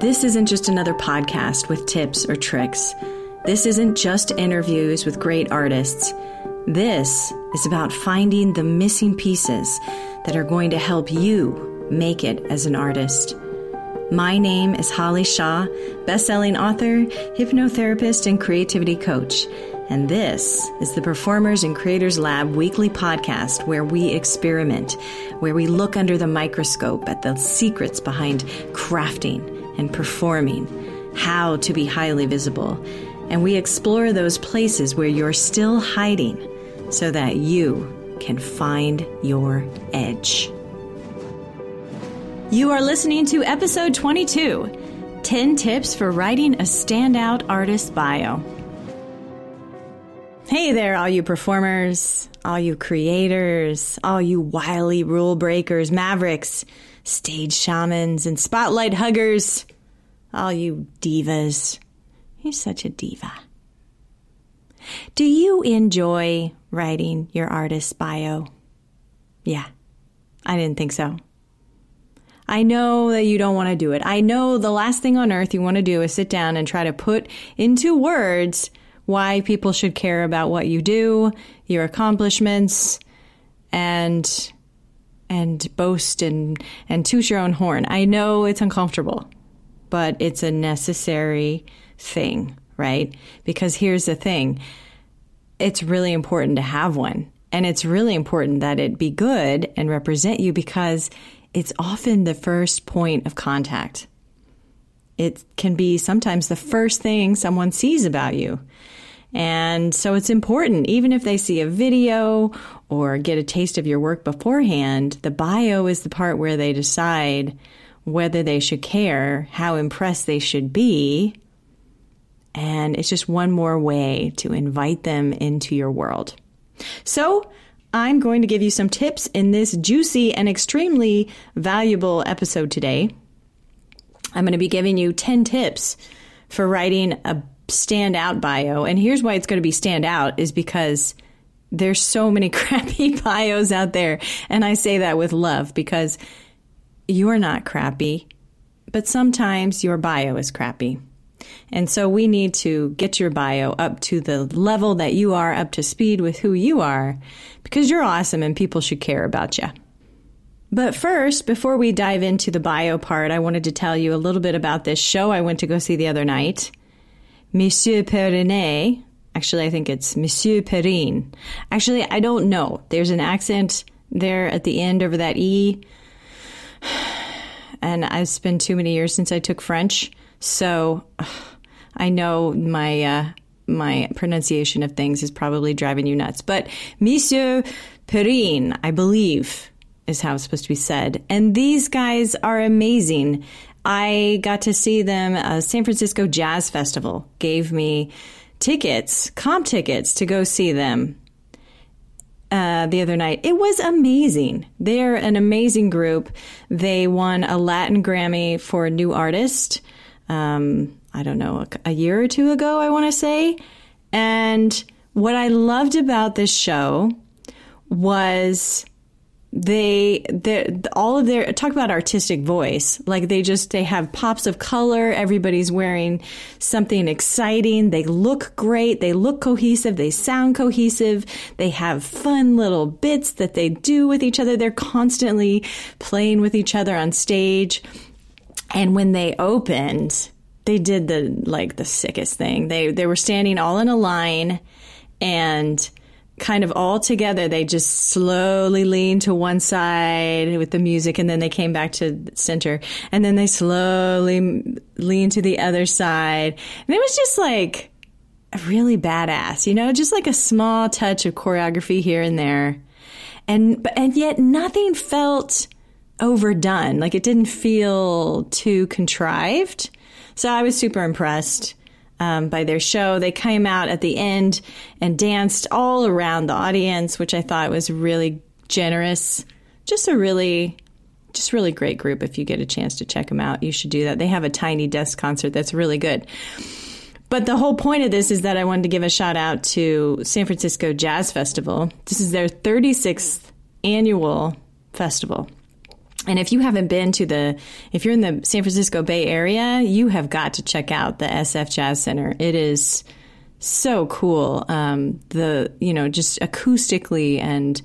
This isn't just another podcast with tips or tricks. This isn't just interviews with great artists. This is about finding the missing pieces that are going to help you make it as an artist. My name is Holly Shaw, best-selling author, hypnotherapist, and creativity coach. And this is the Performers and Creators Lab weekly podcast where we experiment, where we look under the microscope at the secrets behind crafting and performing, how to be highly visible. And we explore those places where you're still hiding so that you can find your edge. You are listening to episode 22, 10 Tips for Writing a Standout Artist Bio. Hey there, all you performers, all you creators, all you wily rule breakers, mavericks, stage shamans, and spotlight huggers, all you divas. You're such a diva. Do you enjoy writing your artist's bio? Yeah, I didn't think so. I know that you don't want to do it. I know the last thing on earth you want to do is sit down and try to put into words why people should care about what you do, your accomplishments, and boast and toot your own horn. I know it's uncomfortable, but it's a necessary thing, right? Because here's the thing. It's really important to have one. And it's really important that it be good and represent you because it's often the first point of contact. It can be sometimes the first thing someone sees about you. And so it's important, even if they see a video or get a taste of your work beforehand, the bio is the part where they decide whether they should care, how impressed they should be. And it's just one more way to invite them into your world. So I'm going to give you some tips in this juicy and extremely valuable episode today. I'm going to be giving you 10 tips for writing a standout bio. And here's why it's going to be standout is because there's so many crappy bios out there. And I say that with love because you're not crappy, but sometimes your bio is crappy. And so we need to get your bio up to the level that you are, up to speed with who you are, because you're awesome and people should care about you. But first, before we dive into the bio part, I wanted to tell you a little bit about this show I went to go see the other night. Monsieur Périné. Actually, I think it's Monsieur Périne. Actually, I don't know. There's an accent there at the end over that E. And it's been too many years since I took French. So I know my my pronunciation of things is probably driving you nuts. But Monsieur Périne, I believe, is how it's supposed to be said. And these guys are amazing. I got to see them. San Francisco Jazz Festival gave me tickets, comp tickets, to go see them the other night. It was amazing. They're an amazing group. They won a Latin Grammy for a new artist. I don't know, a year or two ago, I want to say. And what I loved about this show was all of their talk about artistic voice. Like they have pops of color. Everybody's wearing something exciting. They look great. They look cohesive. They sound cohesive. They have fun little bits that they do with each other. They're constantly playing with each other on stage. And when they opened, they did the sickest thing. They were standing all in a line and kind of all together. They just slowly leaned to one side with the music and then they came back to the center and then they slowly leaned to the other side. And it was just like really badass, you know, just like a small touch of choreography here and there. And yet nothing felt overdone. Like it didn't feel too contrived. So I was super impressed by their show. They came out at the end and danced all around the audience, which I thought was really generous. Just a really great group. If you get a chance to check them out, you should do that. They have a Tiny Desk concert that's really good. But the whole point of this is that I wanted to give a shout out to San Francisco Jazz Festival. This is their 36th annual festival. And if you haven't been to if you're in the San Francisco Bay Area, you have got to check out the SF Jazz Center. It is so cool. Just acoustically and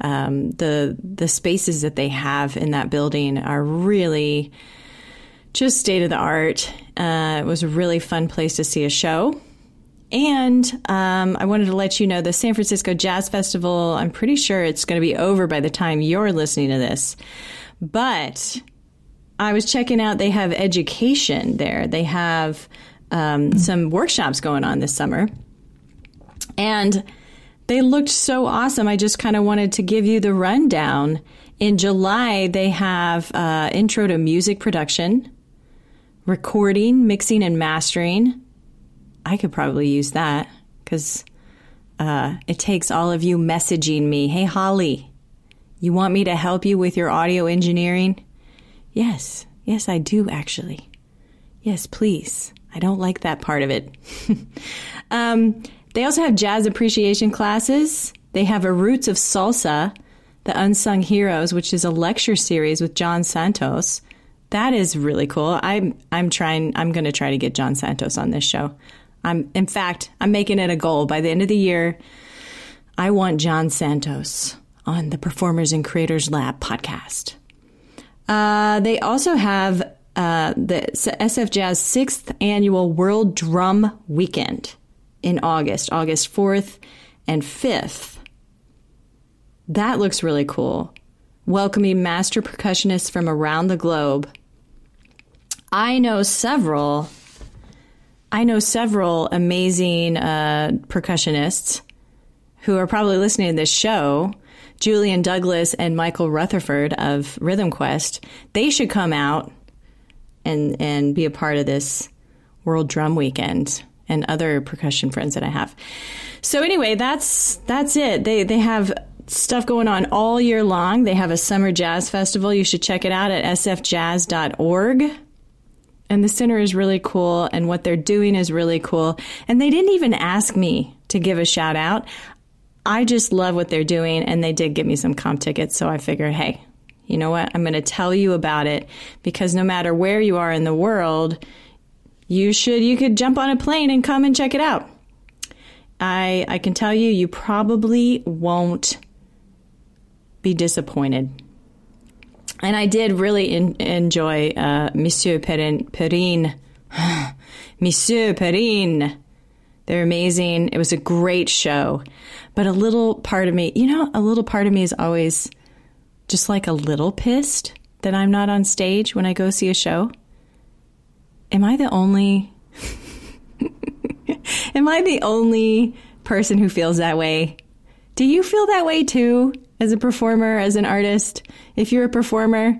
the spaces that they have in that building are really just state of the art. It was a really fun place to see a show. And I wanted to let you know the San Francisco Jazz Festival, I'm pretty sure it's going to be over by the time you're listening to this. But I was checking out, they have education there. They have some workshops going on this summer. And they looked so awesome. I just kind of wanted to give you the rundown. In July, they have intro to music production, recording, mixing, and mastering. I could probably use that because it takes all of you messaging me. Hey, Holly, you want me to help you with your audio engineering? Yes. Yes, I do, actually. Yes, please. I don't like that part of it. They also have jazz appreciation classes. They have a Roots of Salsa, The Unsung Heroes, which is a lecture series with John Santos. That is really cool. I'm going to try to get John Santos on this show. In fact, I'm making it a goal. By the end of the year, I want John Santos on the Performers and Creators Lab podcast. They also have the SF Jazz 6th Annual World Drum Weekend in August 4th and 5th. That looks really cool. Welcoming master percussionists from around the globe. I know several amazing percussionists who are probably listening to this show. Julian Douglas and Michael Rutherford of Rhythm Quest. They should come out and be a part of this World Drum Weekend and other percussion friends that I have. So anyway, that's it. They have stuff going on all year long. They have a summer jazz festival. You should check it out at sfjazz.org. And the center is really cool, and what they're doing is really cool. And they didn't even ask me to give a shout out. I just love what they're doing, and they did give me some comp tickets, so I figured, hey, you know what? I'm going to tell you about it, because no matter where you are in the world, you could jump on a plane and come and check it out. I can tell you probably won't be disappointed. And I did really enjoy Monsieur Périné. They're amazing. It was a great show. But a little part of me is always just like a little pissed that I'm not on stage when I go see a show. Am I the only person who feels that way? Do you feel that way too? As a performer, as an artist, if you're a performer,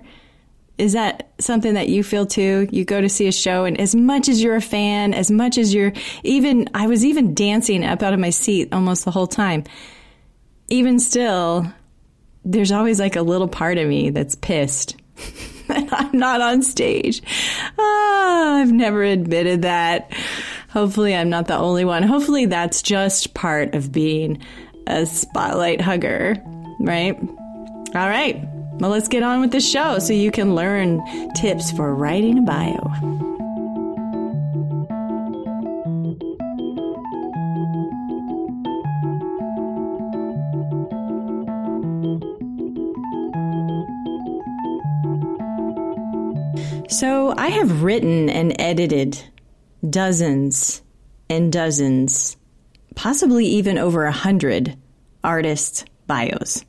is that something that you feel too? You go to see a show, and as much as you're a fan, as much as I was even dancing up out of my seat almost the whole time. Even still, there's always like a little part of me that's pissed that I'm not on stage. I've never admitted that. Hopefully I'm not the only one. Hopefully that's just part of being a spotlight hugger. Right? All right. Well, let's get on with the show so you can learn tips for writing a bio. So I have written and edited dozens and dozens, possibly even over 100 artists' bios.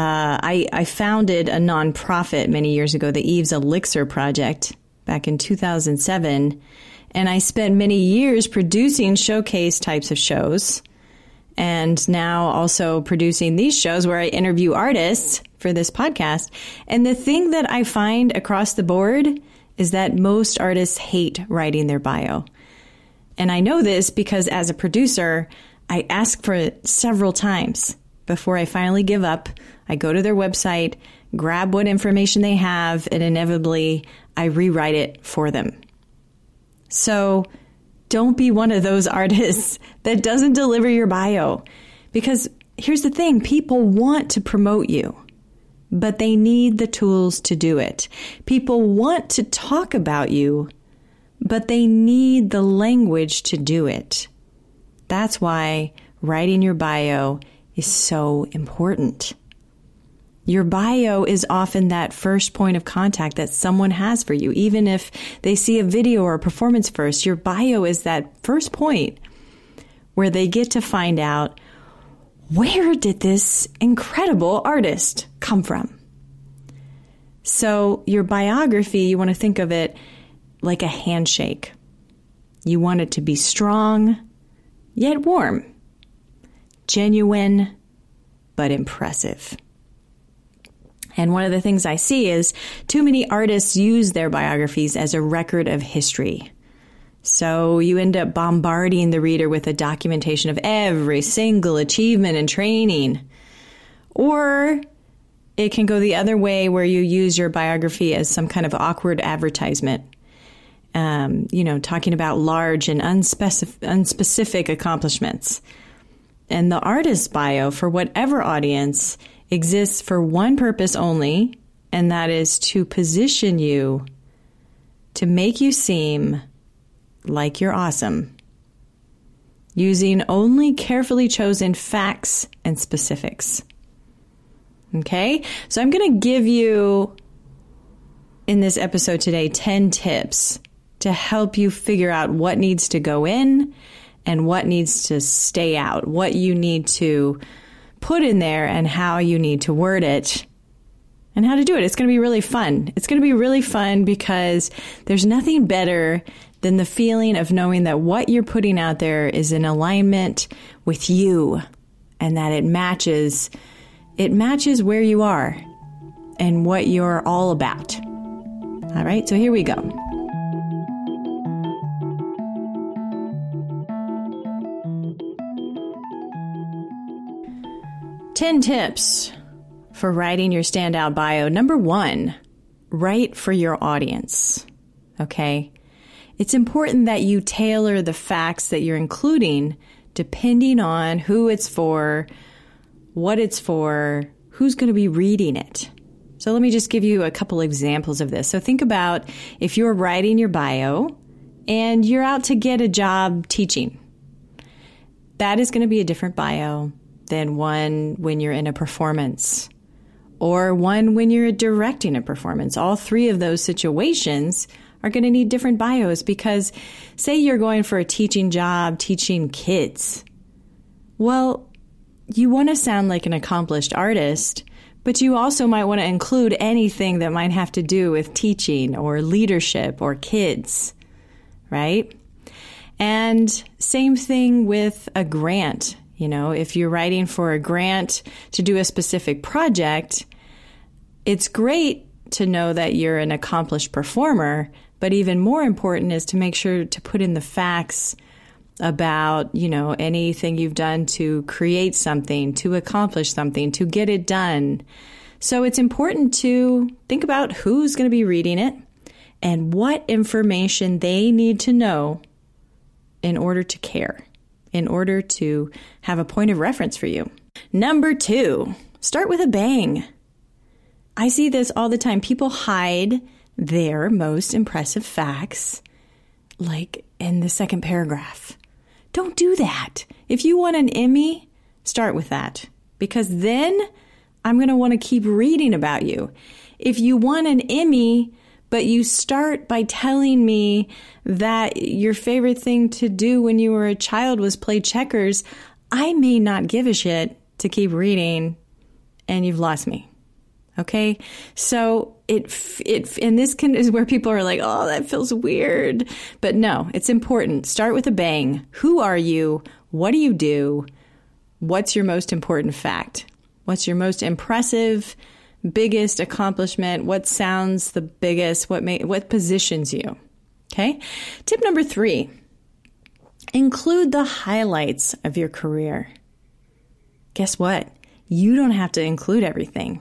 I founded a nonprofit many years ago, the Eve's Elixir Project, back in 2007, and I spent many years producing showcase types of shows, and now also producing these shows where I interview artists for this podcast. And the thing that I find across the board is that most artists hate writing their bio. And I know this because as a producer, I ask for it several times before I finally give up. I go to their website, grab what information they have, and inevitably I rewrite it for them. So don't be one of those artists that doesn't deliver your bio. Because here's the thing, people want to promote you. but they need the tools to do it. People want to talk about you, but they need the language to do it. That's why writing your bio is so important. Your bio is often that first point of contact that someone has for you. Even if they see a video or a performance first, your bio is that first point where they get to find out, where did this incredible artist come from? So your biography, you want to think of it like a handshake. You want it to be strong, yet warm, genuine, but impressive. And one of the things I see is too many artists use their biographies as a record of history. So you end up bombarding the reader with a documentation of every single achievement and training. Or it can go the other way where you use your biography as some kind of awkward advertisement. Talking about large and unspecific accomplishments. And the artist's bio, for whatever audience, exists for one purpose only, and that is to position you to make you seem like you're awesome, using only carefully chosen facts and specifics. Okay? So I'm going to give you, in this episode today, 10 tips to help you figure out what needs to go in and what needs to stay out, what you need to put in there and how you need to word it and how to do it. It's going to be really fun. It's going to be really fun because there's nothing better than the feeling of knowing that what you're putting out there is in alignment with you and that it matches where you are and what you're all about. All right, so here we go. Ten tips for writing your standout bio. Number one, write for your audience. Okay? It's important that you tailor the facts that you're including depending on who it's for, what it's for, who's going to be reading it. So let me just give you a couple examples of this. So think about if you're writing your bio and you're out to get a job teaching. That is going to be a different bio than one when you're in a performance or one when you're directing a performance. All three of those situations are going to need different bios because say you're going for a teaching job, teaching kids. Well, you want to sound like an accomplished artist, but you also might want to include anything that might have to do with teaching or leadership or kids, right? And same thing with a grant. You know, if you're writing for a grant to do a specific project, it's great to know that you're an accomplished performer, but even more important is to make sure to put in the facts about, you know, anything you've done to create something, to accomplish something, to get it done. So it's important to think about who's going to be reading it and what information they need to know in order to care, in order to have a point of reference for you. Number two, start with a bang. I see this all the time. People hide their most impressive facts, like in the second paragraph. Don't do that. If you want an Emmy, start with that, because then I'm going to want to keep reading about you. If you want an Emmy, but you start by telling me that your favorite thing to do when you were a child was play checkers, I may not give a shit to keep reading, and you've lost me. Okay? So this is where people are like, oh, that feels weird. But no, it's important. Start with a bang. Who are you? What do you do? What's your most important fact? What's your most impressive biggest accomplishment? What sounds the biggest? What positions you? Okay. Tip number three, include the highlights of your career. Guess what? You don't have to include everything.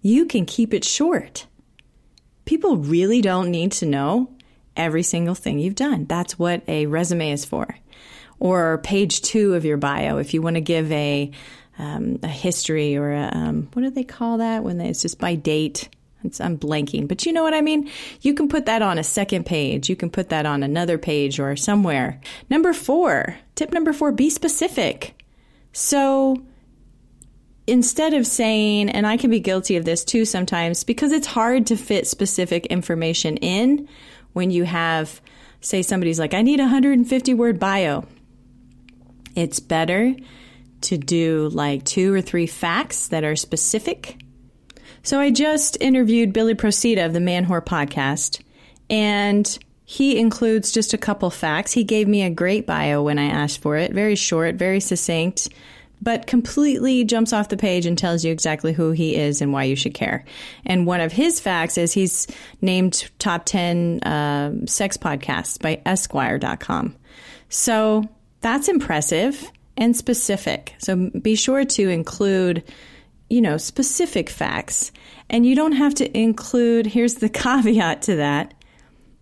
You can keep it short. People really don't need to know every single thing you've done. That's what a resume is for. Or page 2 of your bio. If you want to give a a history or a, what do they call that when they, it's just by date? I'm blanking, but you know what I mean? You can put that on a second page. You can put that on another page or somewhere. Tip number 4, be specific. So instead of saying, and I can be guilty of this too sometimes, because it's hard to fit specific information in when you have, say somebody's like, I need a 150-word bio. It's better to do like 2 or 3 facts that are specific. So I just interviewed Billy Procida of the Man Whore Podcast, and he includes just a couple facts. He gave me a great bio when I asked for it. Very short, very succinct, but completely jumps off the page and tells you exactly who he is and why you should care. And one of his facts is he's named top 10 sex podcasts by Esquire.com. So that's impressive and specific. So be sure to include, you know, specific facts. And you don't have to include, here's the caveat to that,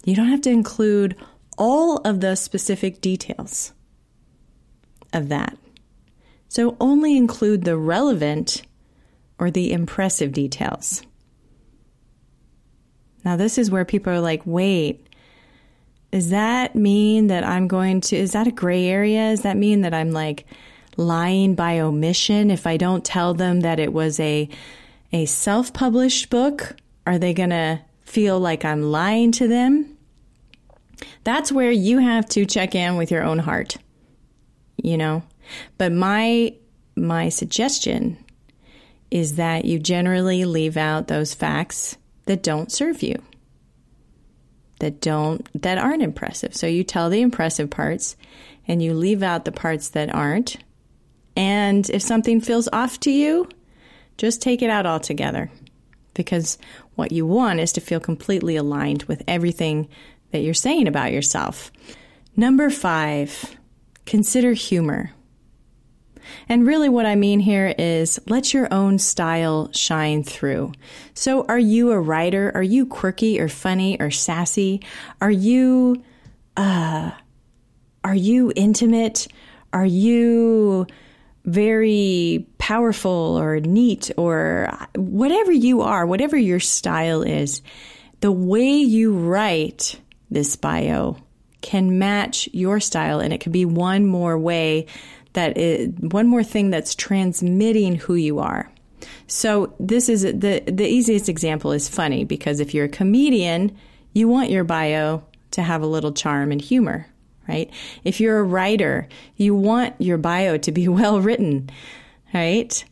you don't have to include all of the specific details of that. So only include the relevant or the impressive details. Now, this is where people are like, wait, does that mean that I'm going to, is that a gray area? Does that mean that I'm like lying by omission? If I don't tell them that it was a self-published book, are they going to feel like I'm lying to them? That's where you have to check in with your own heart, you know? But my suggestion is that you generally leave out those facts that don't serve you, that aren't impressive. So you tell the impressive parts and you leave out the parts that aren't. And if something feels off to you, just take it out altogether, because what you want is to feel completely aligned with everything that you're saying about yourself. Number 5, consider humor. And really what I mean here is let your own style shine through. So are you a writer? Are you quirky or funny or sassy? Are you intimate? Are you very powerful or neat or whatever you are, whatever your style is, the way you write this bio can match your style, and it could be one more way one more thing that's transmitting who you are. So this is the easiest example is funny, because if you're a comedian, you want your bio to have a little charm and humor, right? If you're a writer, you want your bio to be well written, right?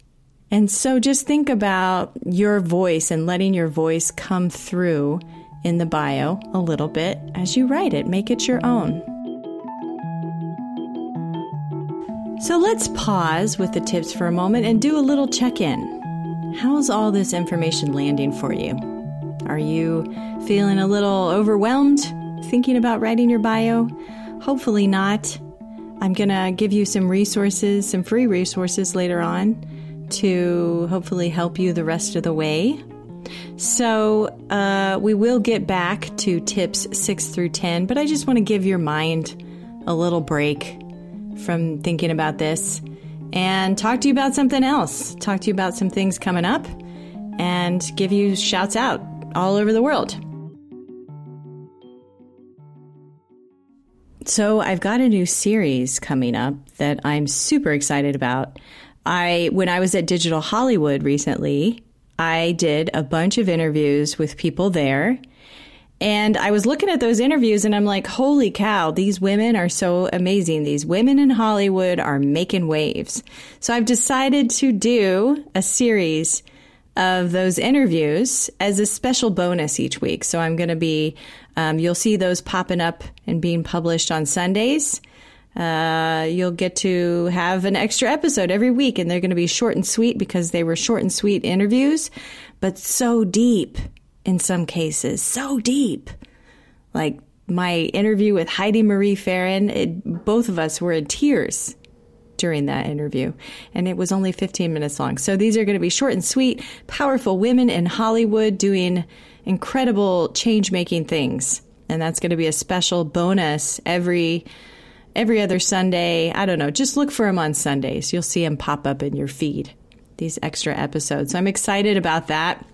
And so just think about your voice and letting your voice come through in the bio a little bit as you write it. Make it your own. So let's pause with the tips for a moment and do a little check-in. How's all this information landing for you? Are you feeling a little overwhelmed thinking about writing your bio? Hopefully not. I'm going to give you some resources, some free resources later on to hopefully help you the rest of the way. So we will get back to tips 6 through 10, but I just want to give your mind a little break from thinking about this and talk to you about something else. Talk to you about some things coming up and give you shouts out all over the world. So I've got a new series coming up that I'm super excited about. When I was at Digital Hollywood recently, I did a bunch of interviews with people there. And I was looking at those interviews and I'm like, holy cow, these women are so amazing. These women in Hollywood are making waves. So I've decided to do a series of those interviews as a special bonus each week. So I'm going to be, you'll see those popping up and being published on Sundays. You'll get to have an extra episode every week, and they're going to be short and sweet because they were short and sweet interviews, but so deep. In some cases, so deep. Like my interview with Heidi Marie Farron, both of us were in tears during that interview, and it was only 15 minutes long. So these are going to be short and sweet, powerful women in Hollywood doing incredible change-making things. And that's going to be a special bonus every every other Sunday. I don't know. Just look for them on Sundays. You'll see them pop up in your feed, these extra episodes. So I'm excited about that.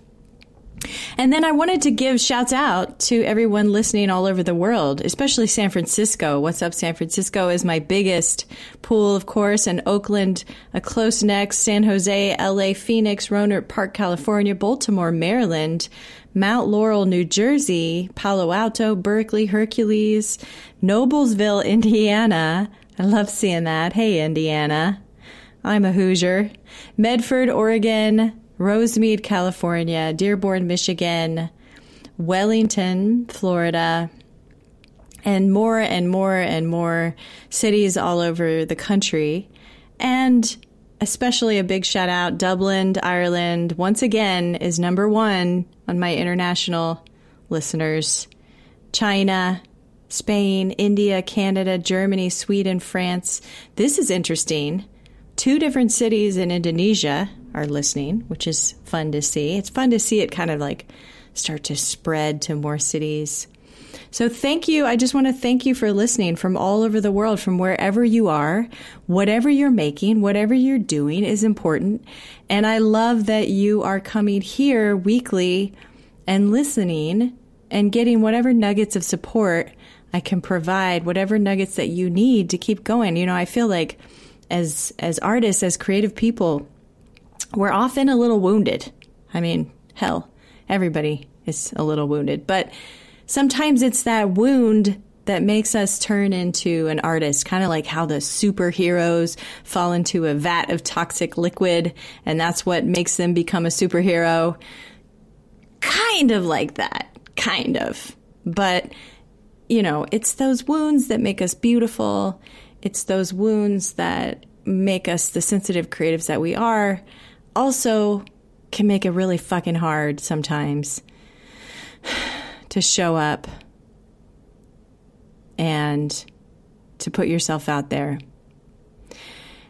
And then I wanted to give shouts out to everyone listening all over the world, especially San Francisco. What's up, San Francisco is my biggest pool, of course, and Oakland, a close next, San Jose, LA, Phoenix, Rohnert Park, California, Baltimore, Maryland, Mount Laurel, New Jersey, Palo Alto, Berkeley, Hercules, Noblesville, Indiana. I love seeing that. Hey, Indiana. I'm a Hoosier. Medford, Oregon. Rosemead, California, Dearborn, Michigan, Wellington, Florida, and more cities all over the country. And especially a big shout out, Dublin, Ireland, once again, is number one on my international listeners. China, Spain, India, Canada, Germany, Sweden, France. This is interesting. 2 different cities in Indonesia are listening, which is fun to see. It's fun to see it kind of like start to spread to more cities. So thank you. I just want to thank you for listening from all over the world, from wherever you are. Whatever you're making, whatever you're doing is important. And I love that you are coming here weekly and listening and getting whatever nuggets of support I can provide, whatever nuggets that you need to keep going. You know, I feel like as artists, as creative people, we're often a little wounded. I mean, hell, everybody is a little wounded. But sometimes it's that wound that makes us turn into an artist, kind of like how the superheroes fall into a vat of toxic liquid, and that's what makes them become a superhero. Kind of like that, kind of. But, you know, it's those wounds that make us beautiful. It's those wounds that make us the sensitive creatives that we are. Also can make it really fucking hard sometimes to show up and to put yourself out there.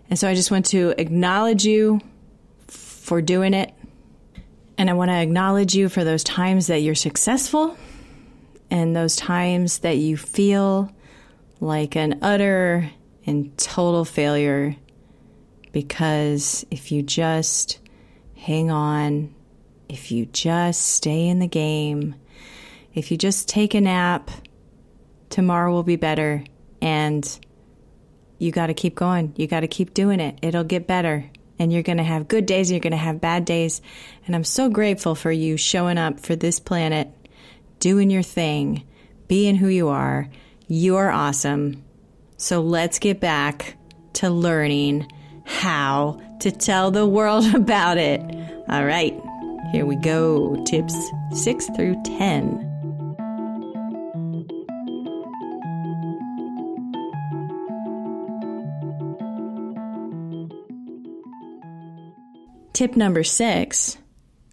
And so I just want to acknowledge you for doing it. And I want to acknowledge you for those times that you're successful and those times that you feel like an utter and total failure. Because if you just hang on, if you just stay in the game, if you just take a nap, tomorrow will be better. And you got to keep going. You got to keep doing it. It'll get better. And you're going to have good days. And you're going to have bad days. And I'm so grateful for you showing up for this planet, doing your thing, being who you are. You are awesome. So let's get back to learning how to tell the world about it. All right, here we go. Tips 6 through 10. Tip number 6,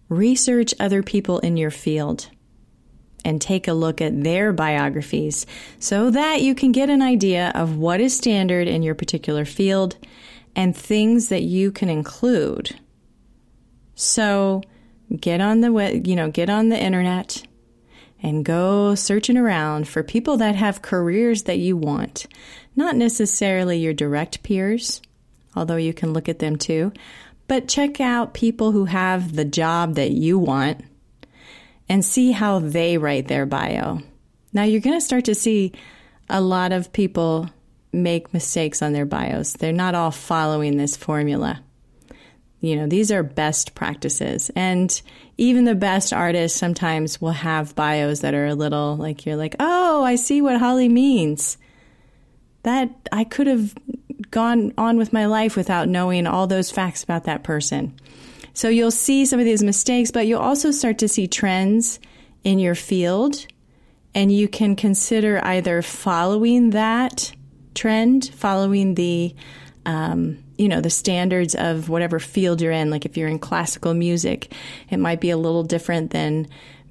research other people in your field and take a look at their biographies so that you can get an idea of what is standard in your particular field and things that you can include. So get on the web, get on the internet and go searching around for people that have careers that you want. Not necessarily your direct peers, although you can look at them too, but check out people who have the job that you want and see how they write their bio. Now you're going to start to see a lot of people make mistakes on their bios. They're not all following this formula. You know, these are best practices. And even the best artists sometimes will have bios that are a little like, you're like, oh, I see what Holly means. That I could have gone on with my life without knowing all those facts about that person. So you'll see some of these mistakes, but you'll also start to see trends in your field. And you can consider either following that trend, following the the standards of whatever field you're in. Like if you're in classical music, it might be a little different than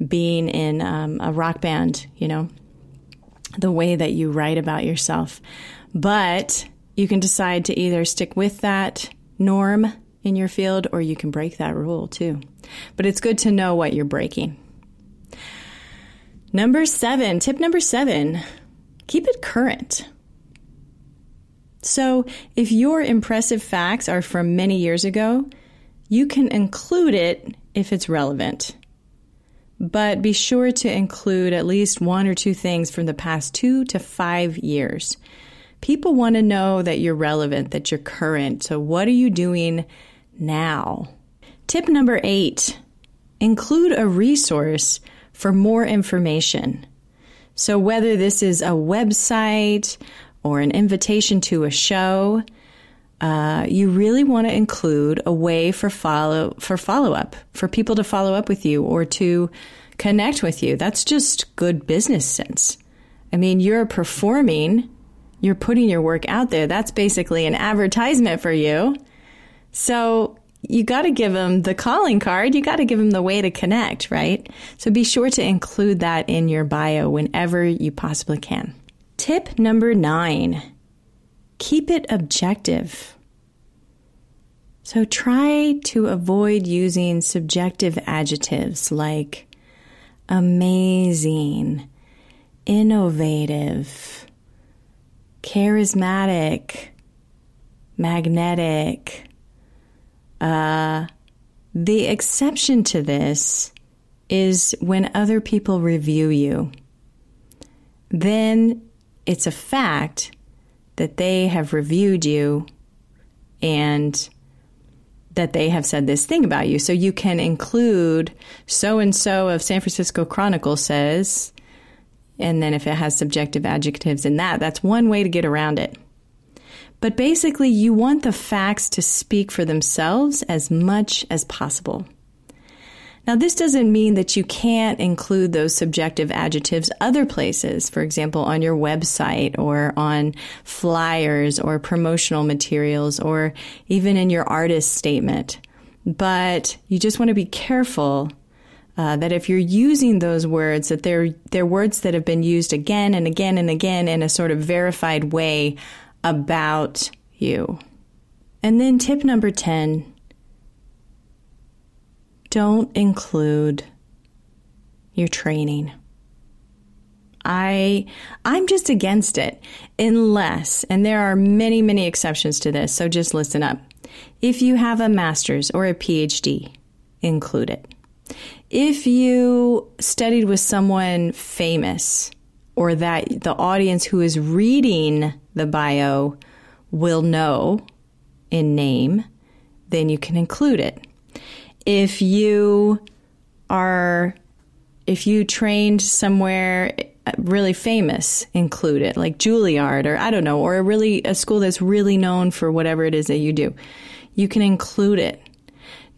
being in a rock band, the way that you write about yourself. But you can decide to either stick with that norm in your field or you can break that rule too. But it's good to know what you're breaking. Tip number 7, keep it current. So if your impressive facts are from many years ago, you can include it if it's relevant. But be sure to include at least one or two things from the past 2 to 5 years. People want to know that you're relevant, that you're current. So what are you doing now? Tip number 8, include a resource for more information. So whether this is a website or an invitation to a show, you really want to include a way for follow-up, for people to follow up with you or to connect with you. That's just good business sense. I mean, you're performing, you're putting your work out there. That's basically an advertisement for you. So you got to give them the calling card. You got to give them the way to connect, right? So be sure to include that in your bio whenever you possibly can. Tip number 9. Keep it objective. So try to avoid using subjective adjectives like amazing, innovative, charismatic, magnetic. The exception to this is when other people review you. Then it's a fact that they have reviewed you and that they have said this thing about you. So you can include so-and-so of San Francisco Chronicle says, and then if it has subjective adjectives in that, that's one way to get around it. But basically, you want the facts to speak for themselves as much as possible. Now, this doesn't mean that you can't include those subjective adjectives other places, for example, on your website or on flyers or promotional materials or even in your artist statement. But you just want to be careful that if you're using those words, that they're words that have been used again and again and again in a sort of verified way about you. And then tip number 10. Don't include your training. I'm just against it unless, and there are many, many exceptions to this, so just listen up. If you have a master's or a PhD, include it. If you studied with someone famous or that the audience who is reading the bio will know in name, then you can include it. If you trained somewhere really famous, include it, like Juilliard or I don't know, or a school that's really known for whatever it is that you do. You can include it.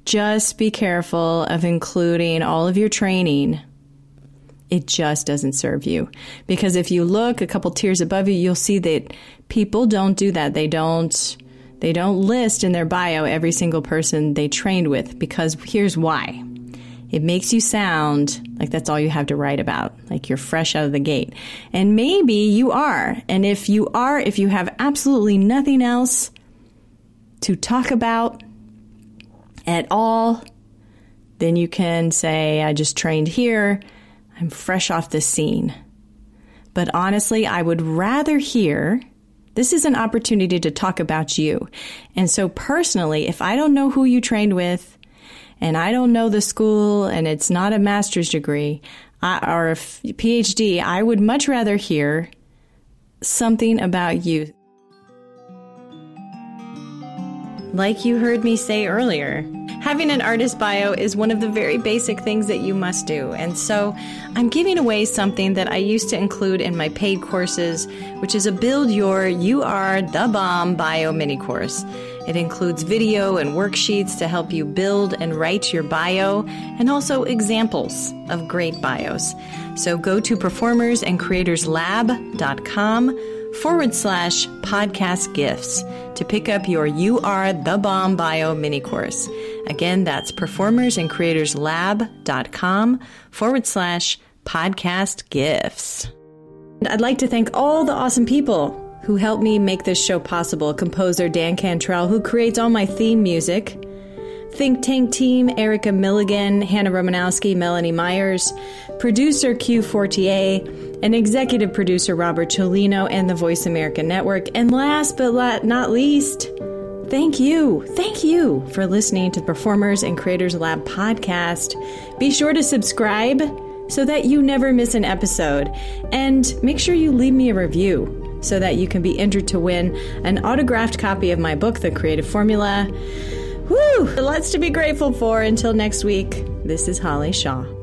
Just be careful of including all of your training. It just doesn't serve you. Because if you look a couple tiers above you, you'll see that people don't do that. They don't list in their bio every single person they trained with, because here's why. It makes you sound like that's all you have to write about, like you're fresh out of the gate. And maybe you are. And if you are, if you have absolutely nothing else to talk about at all, then you can say, I just trained here. I'm fresh off the scene. But honestly, I would rather hear... This is an opportunity to talk about you. And so personally, if I don't know who you trained with and I don't know the school and it's not a master's degree or a PhD, I would much rather hear something about you. Like you heard me say earlier, having an artist bio is one of the very basic things that you must do. And so I'm giving away something that I used to include in my paid courses, which is a Build Your You Are The Bomb Bio mini course. It includes video and worksheets to help you build and write your bio, and also examples of great bios. So go to performersandcreatorslab.com/podcast-gifts to pick up your You Are The Bomb Bio mini course. Again, that's performersandcreatorslab.com/podcast-gifts. I'd like to thank all the awesome people who helped me make this show possible. Composer Dan Cantrell, who creates all my theme music. Think Tank Team, Erica Milligan, Hannah Romanowski, Melanie Myers, producer Q Fortier, and executive producer Robert Cholino and the Voice America Network. And last but not least, thank you for listening to the Performers and Creators Lab podcast. Be sure to subscribe so that you never miss an episode. And make sure you leave me a review so that you can be entered to win an autographed copy of my book, The Creative Formula. Woo! Lots to be grateful for. Until next week, this is Holly Shaw.